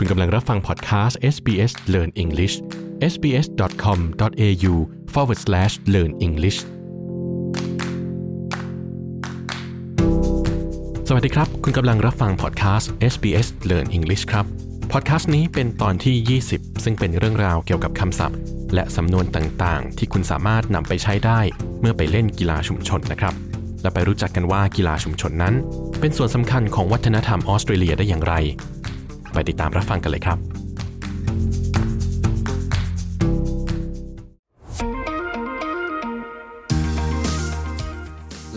คุณกำลังรับฟังพอดคาสต์ SBS Learn English sbs.com.au/learn english สวัสดีครับคุณกำลังรับฟังพอดคาสต์ SBS Learn English ครับพอดคาสต์นี้เป็นตอนที่20ซึ่งเป็นเรื่องราวเกี่ยวกับคำศัพท์และสำนวนต่างๆที่คุณสามารถนำไปใช้ได้เมื่อไปเล่นกีฬาชุมชนนะครับและไปรู้จักกันว่ากีฬาชุมชนนั้นเป็นส่วนสำคัญของวัฒนธรรมออสเตรเลียได้อย่างไรไปติดตามรับฟังกันเลยครับ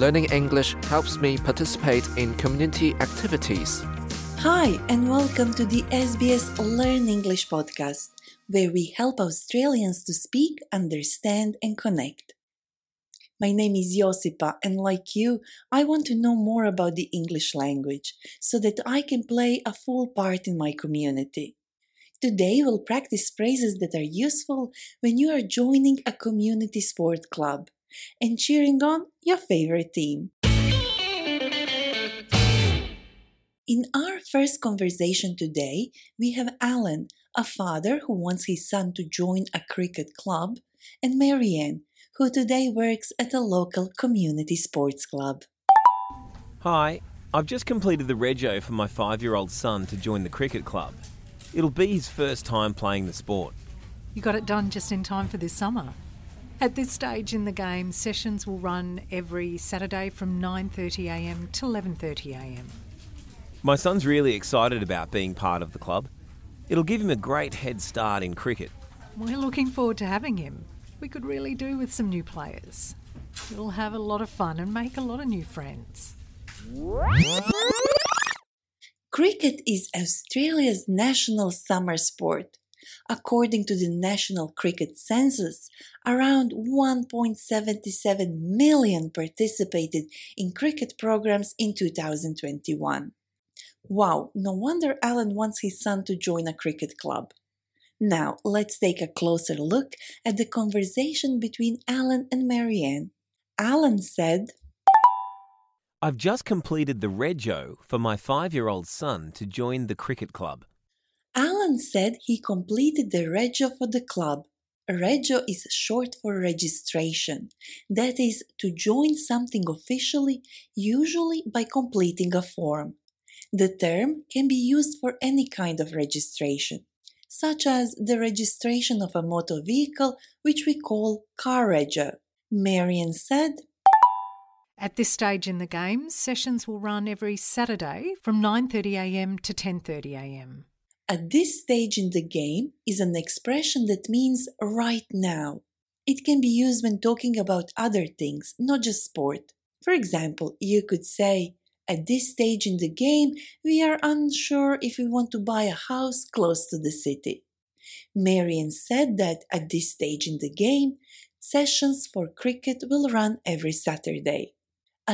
Learning English helps me participate in community activities. Hi and welcome to the SBS Learn English podcast, where we help Australians to speak, understand and connect. My name is Josipa, and like you, I want to know more about the English language so that I can play a full part in my community. Today we'll practice phrases that are useful when you are joining a community sport club and cheering on your favorite team. In our first conversation today, we have Alan, a father who wants his son to join a cricket club, and Marianne,who today works at a local community sports club. Hi, I've just completed the rego for my 5-year-old son to join the cricket club. It'll be his first time playing the sport. You got it done just in time for this summer. At this stage in the game, sessions will run every Saturday from 9:30am to 11:30am. My son's really excited about being part of the club. It'll give him a great head start in cricket. We're looking forward to having him.We could really do with some new players. We'll have a lot of fun and make a lot of new friends. Cricket is Australia's national summer sport. According to the National Cricket Census, around 1.77 million participated in cricket programs in 2021. Wow, no wonder Alan wants his son to join a cricket club.Now, let's take a closer look at the conversation between Alan and Marianne. Alan said, I've just completed the rego for my 5-year-old son to join the cricket club. Alan said he completed the rego for the club. Rego is short for registration. That is, to join something officially, usually by completing a form. The term can be used for any kind of registration.Such as the registration of a motor vehicle, which we call car rego. Marianne said, At this stage in the game, sessions will run every Saturday from 9:30am to 10:30am. At this stage in the game is an expression that means right now. It can be used when talking about other things, not just sport. For example, you could say,At this stage in the game, we are unsure if we want to buy a house close to the city. Marianne said that at this stage in the game, sessions for cricket will run every Saturday.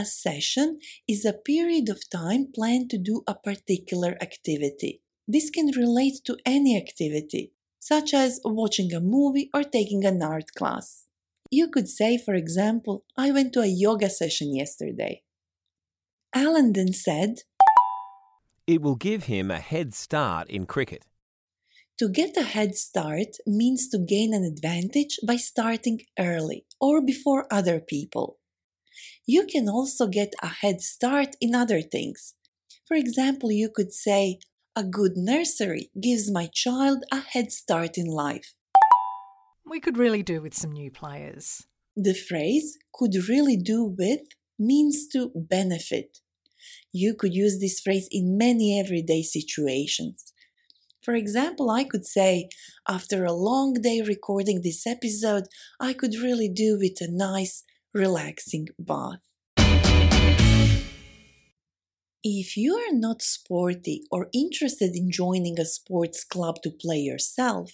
A session is a period of time planned to do a particular activity. This can relate to any activity, such as watching a movie or taking an art class. You could say, for example, I went to a yoga session yesterday.Alan then said, It will give him a head start in cricket. To get a head start means to gain an advantage by starting early or before other people. You can also get a head start in other things. For example, you could say, A good nursery gives my child a head start in life. We could really do with some new players. The phrase could really do with means to benefit.You could use this phrase in many everyday situations. For example, I could say, after a long day recording this episode, I could really do with a nice, relaxing bath. If you are not sporty or interested in joining a sports club to play yourself,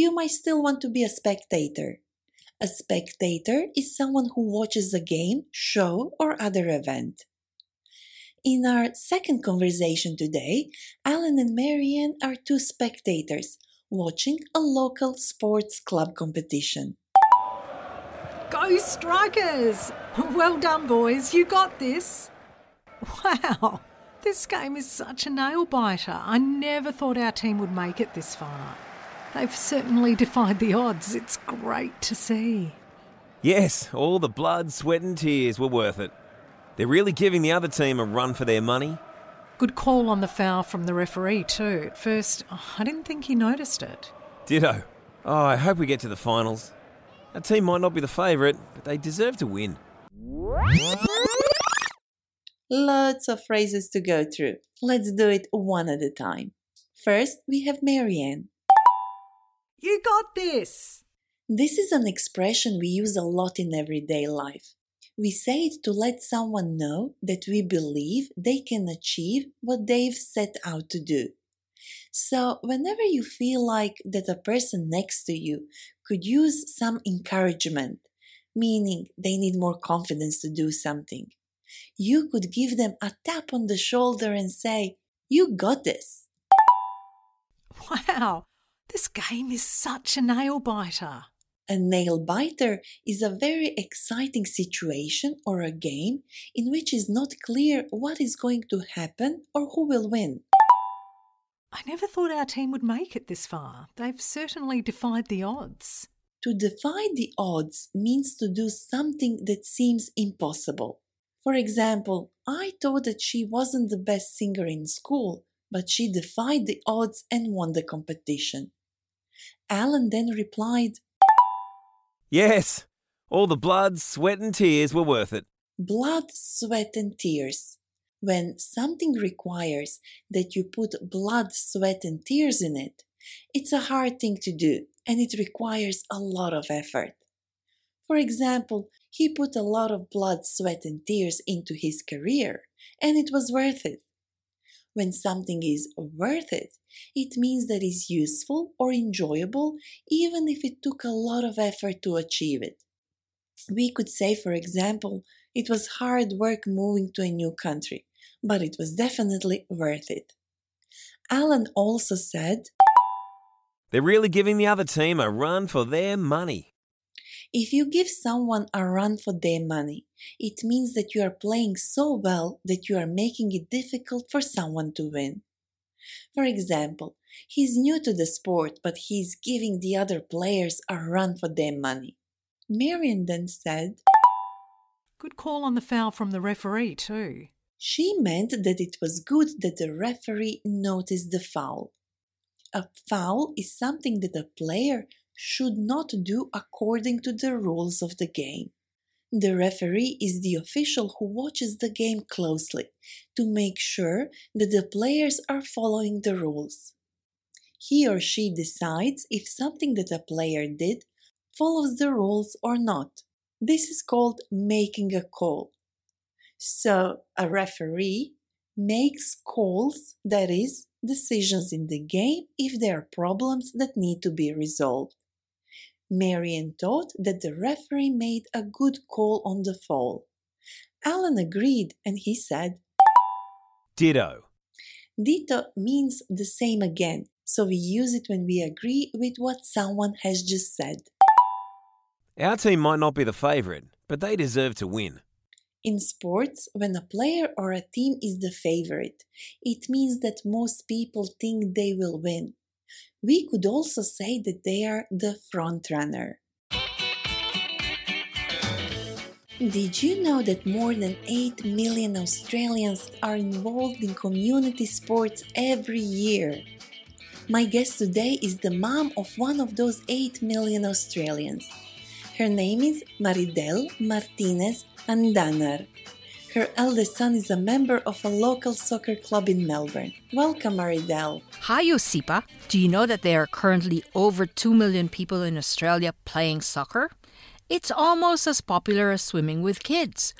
you might still want to be a spectator. A spectator is someone who watches a game, show, or other event.In our second conversation today, Alan and Marianne are two spectators watching a local sports club competition. Go Strikers! Well done, boys. You got this. Wow, This game is such a nail-biter. I never thought our team would make it this far. They've certainly defied the odds. It's great to see. Yes, all the blood, sweat and tears were worth it. They're really giving the other team a run for their money. Good call on the foul from the referee too. At first, I didn't think he noticed it. Ditto. Oh, I hope we get to the finals. Our team might not be the favourite, but they deserve to win. Lots of phrases to go through. Let's do it one at a time. First, we have Marianne. You got this! This is an expression we use a lot in everyday life. We say it to let someone know that we believe they can achieve what they've set out to do. So, whenever you feel like that a person next to you could use some encouragement, meaning they need more confidence to do something, you could give them a tap on the shoulder and say, "You got this." Wow, this game is such a nail-biter. A nail-biter is a very exciting situation or a game in which it's not clear what is going to happen or who will win. I never thought our team would make it this far. They've certainly defied the odds. To defy the odds means to do something that seems impossible. For example, I thought that she wasn't the best singer in school, but she defied the odds and won the competition. Alan then replied, Yes, all the blood, sweat and tears were worth it. Blood, sweat and tears. When something requires that you put blood, sweat and tears in it, it's a hard thing to do and it requires a lot of effort. For example, he put a lot of blood, sweat and tears into his career, and it was worth it. When something is worth it, it means that it's useful or enjoyable, even if it took a lot of effort to achieve it. We could say, for example, it was hard work moving to a new country, but it was definitely worth it. Alan also said, They're really giving the other team a run for their money. If you give someone a run for their money, it means that you are playing so well that you are making it difficult for someone to win. For example, he's new to the sport, but he's giving the other players a run for their money. Marianne then said, Good call on the foul from the referee too. She meant that it was good that the referee noticed the foul. A foul is something that a player should not do according to the rules of the game. The referee is the official who watches the game closely to make sure that the players are following the rules. He or she decides if something that a player did follows the rules or not. This is called making a call. So, a referee makes calls, that is, decisions in the game if there are problems that need to be resolved. Marianne thought that the referee made a good call on the foul. Alan agreed and he said, Ditto. Ditto means the same again, so we use it when we agree with what someone has just said. Our team might not be the favourite, but they deserve to win. In sports, when a player or a team is the favourite, it means that most people think they will win. We could also say that they are the front-runner. Did you know that more than 8 million Australians are involved in community sports every year? My guest today is the mom of one of those 8 million Australians. Her name is Maridel Martinez Andanar. Her eldest son is a member of a local soccer club in Melbourne. Welcome, Maridel. Hi, Josipa. Do you know that there are currently over 2 million people in Australia playing soccer? It's almost as popular as swimming with kids.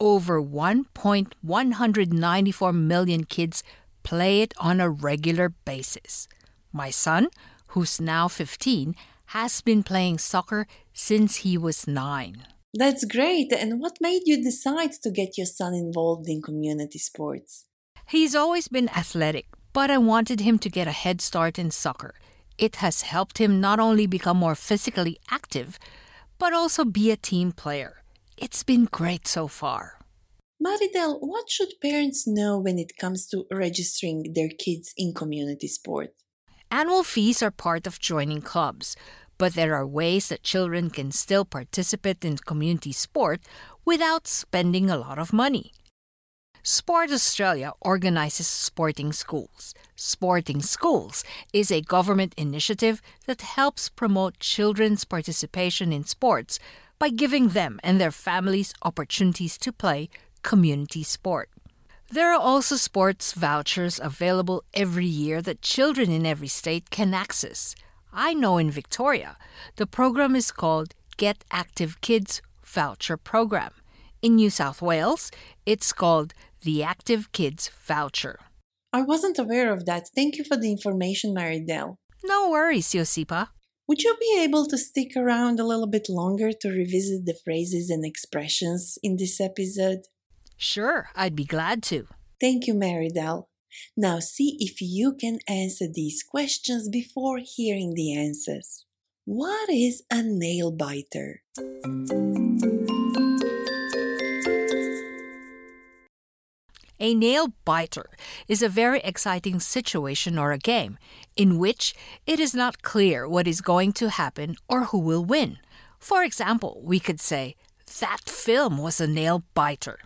Over 1.194 million kids play it on a regular basis. My son, who's now 15, has been playing soccer since he was 9. That's great. And what made you decide to get your son involved in community sports? He's always been athletic, but I wanted him to get a head start in soccer. It has helped him not only become more physically active, but also be a team player. It's been great so far. Maridel, what should parents know when it comes to registering their kids in community sport? Annual fees are part of joining clubs, but there are ways that children can still participate in community sport without spending a lot of money. Sport Australia organises Sporting Schools. Sporting Schools is a government initiative that helps promote children's participation in sports by giving them and their families opportunities to play community sport. There are also sports vouchers available every year that children in every state can access. I know in Victoria, the program is called Get Active Kids Voucher Program. In New South Wales, it's called the Active Kids Voucher. I wasn't aware of that. Thank you for the information, Maridel. No worries, Josipa. Would you be able to stick around a little bit longer to revisit the phrases and expressions in this episode? Sure, I'd be glad to. Thank you, Maridel. Now see if you can answer these questions before hearing the answers. What is a nail biter? A nail biter is a very exciting situation or a game in which it is not clear what is going to happen or who will win. For example, we could say, "That film was a nail biter."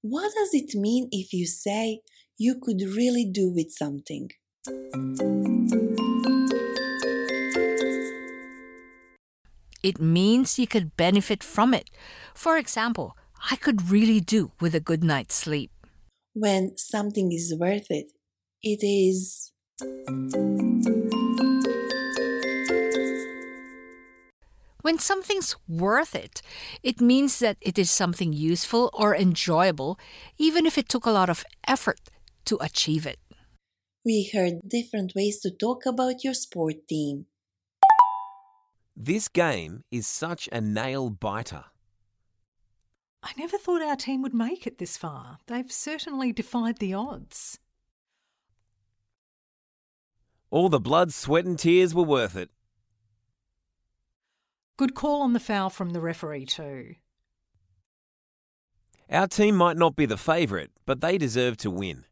What does it mean if you say, "You could really do with something"? It means you could benefit from it. For example, I could really do with a good night's sleep. When something is worth it, it is... When something's worth it, it means that it is something useful or enjoyable, even if it took a lot of effort to achieve it. We heard different ways to talk about your sport team. This game is such a nail biter. I never thought our team would make it this far. They've certainly defied the odds. All the blood, sweat and tears were worth it. Good call on the foul from the referee too. Our team might not be the favourite, but they deserve to win.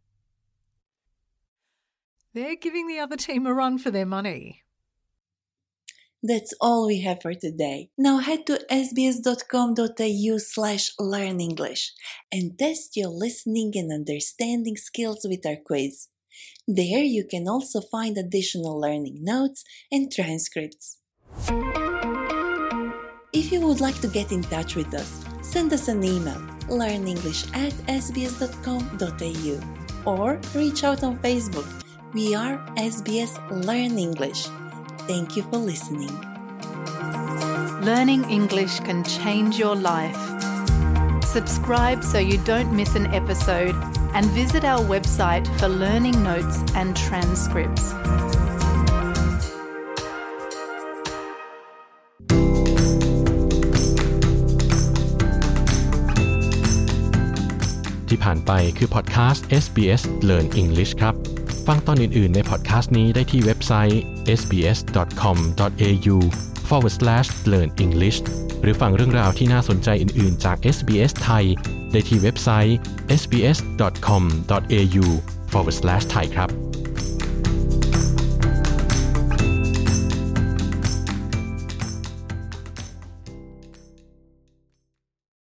They're giving the other team a run for their money. That's all we have for today. Now head to sbs.com.au/learn English and test your listening and understanding skills with our quiz. There you can also find additional learning notes and transcripts. If you would like to get in touch with us, send us an email, learnenglish@sbs.com.au, or reach out on Facebook. We are SBS Learn English. Thank you for listening. Learning English can change your life. Subscribe so you don't miss an episode and visit our website for learning notes and transcripts.ที่ผ่านไปคือพอดคาสต์ SBS Learn English ครับฟังตอนอื่นๆในพอดคาสต์นี้ได้ที่เว็บไซต์ sbs.com.au/learn English หรือฟังเรื่องราวที่น่าสนใจอื่นๆจาก SBS ไทยได้ที่เว็บไซต์ sbs.com.au/thai ครับ